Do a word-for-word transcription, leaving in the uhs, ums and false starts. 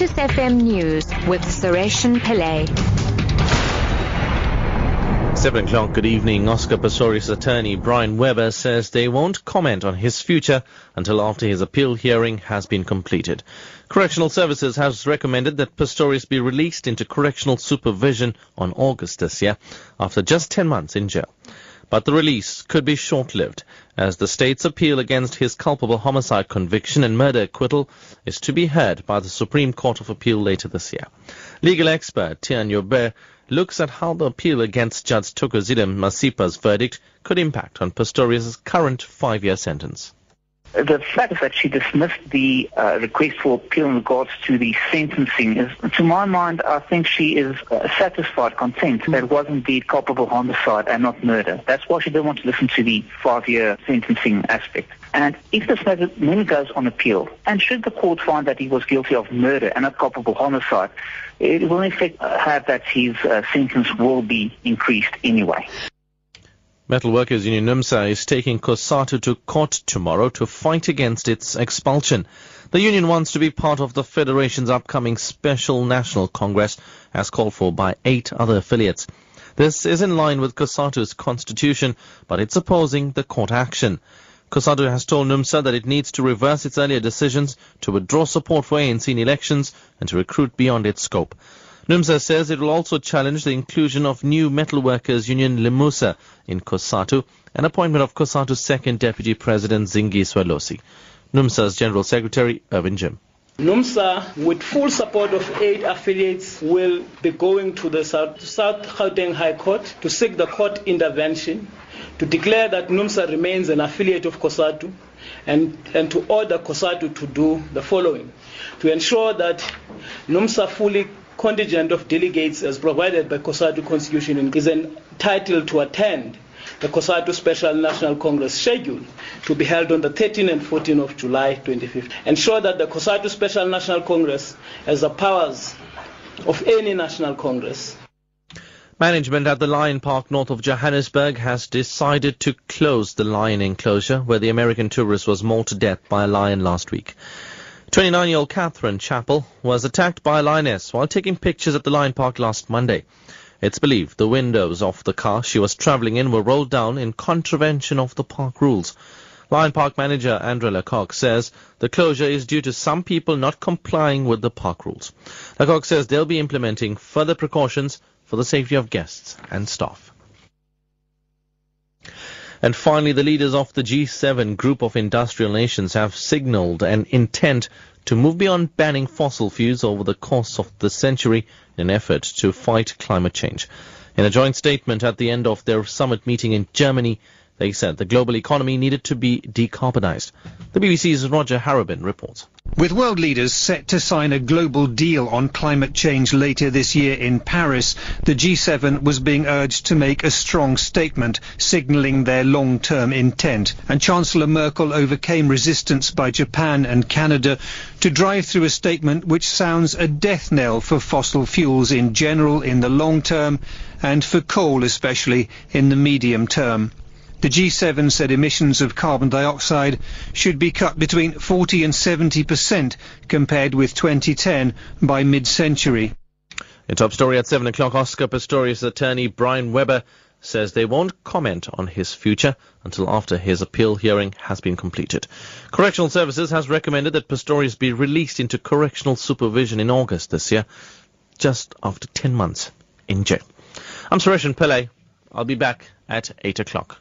Lotus F M News with Sareshen Pillay. Seven o'clock, good evening. Oscar Pistorius' attorney Brian Webber says they won't comment on his future until after his appeal hearing has been completed. Correctional Services has recommended that Pistorius be released into correctional supervision on August this year after just ten months in jail. But the release could be short-lived, as the state's appeal against his culpable homicide conviction and murder acquittal is to be heard by the Supreme Court of Appeal later this year. Legal expert Tian Yube looks at how the appeal against Judge Thokozile Masipa's verdict could impact on Pistorius' current five-year sentence. The fact that she dismissed the uh, request for appeal in regards to the sentencing is, to my mind, I think she is uh, satisfied, content that it was indeed culpable homicide and not murder. That's why she didn't want to listen to the five-year sentencing aspect. And if this matter then goes on appeal, and should the court find that he was guilty of murder and not culpable homicide, it will in effect have that his uh, sentence will be increased anyway. Metal Workers Union NUMSA is taking COSATU to court tomorrow to fight against its expulsion. The union wants to be part of the Federation's upcoming Special National Congress, as called for by eight other affiliates. This is in line with COSATU's constitution, but it's opposing the court action. COSATU has told NUMSA that it needs to reverse its earlier decisions to withdraw support for A N C in elections and to recruit beyond its scope. NUMSA says it will also challenge the inclusion of new metal workers union Limusa in COSATU and appointment of COSATU's second deputy president Zingi Swalosi. NUMSA's general secretary Irvin Jim. NUMSA, with full support of eight affiliates, will be going to the South, South Gauteng High Court to seek the court intervention to declare that NUMSA remains an affiliate of COSATU and, and to order COSATU to do the following: to ensure that NUMSA fully contingent of delegates as provided by COSATU Constitution is entitled to attend the COSATU Special National Congress scheduled to be held on the thirteenth and fourteenth of July twenty fifteen. Ensure that the COSATU Special National Congress has the powers of any National Congress. Management at the Lion Park north of Johannesburg has decided to close the lion enclosure where the American tourist was mauled to death by a lion last week. twenty-nine-year-old Catherine Chappell was attacked by a lioness while taking pictures at the Lion Park last Monday. It's believed the windows of the car she was travelling in were rolled down in contravention of the park rules. Lion Park manager Andrew Lecoq says the closure is due to some people not complying with the park rules. Lecoq says they'll be implementing further precautions for the safety of guests and staff. And finally, the leaders of the G seven group of industrial nations have signalled an intent to move beyond banning fossil fuels over the course of the century in an effort to fight climate change. In a joint statement at the end of their summit meeting in Germany, they said the global economy needed to be decarbonised. The B B C's Roger Harrabin reports. With world leaders set to sign a global deal on climate change later this year in Paris, the G seven was being urged to make a strong statement, signalling their long-term intent. And Chancellor Merkel overcame resistance by Japan and Canada to drive through a statement which sounds a death knell for fossil fuels in general in the long term, and for coal especially in the medium term. The G seven said emissions of carbon dioxide should be cut between forty and seventy percent compared with twenty ten by mid-century. In top story at seven o'clock, Oscar Pistorius' attorney Brian Webber says they won't comment on his future until after his appeal hearing has been completed. Correctional Services has recommended that Pistorius be released into correctional supervision in August this year, just after ten months in jail. I'm Sareshen Pillay. I'll be back at eight o'clock.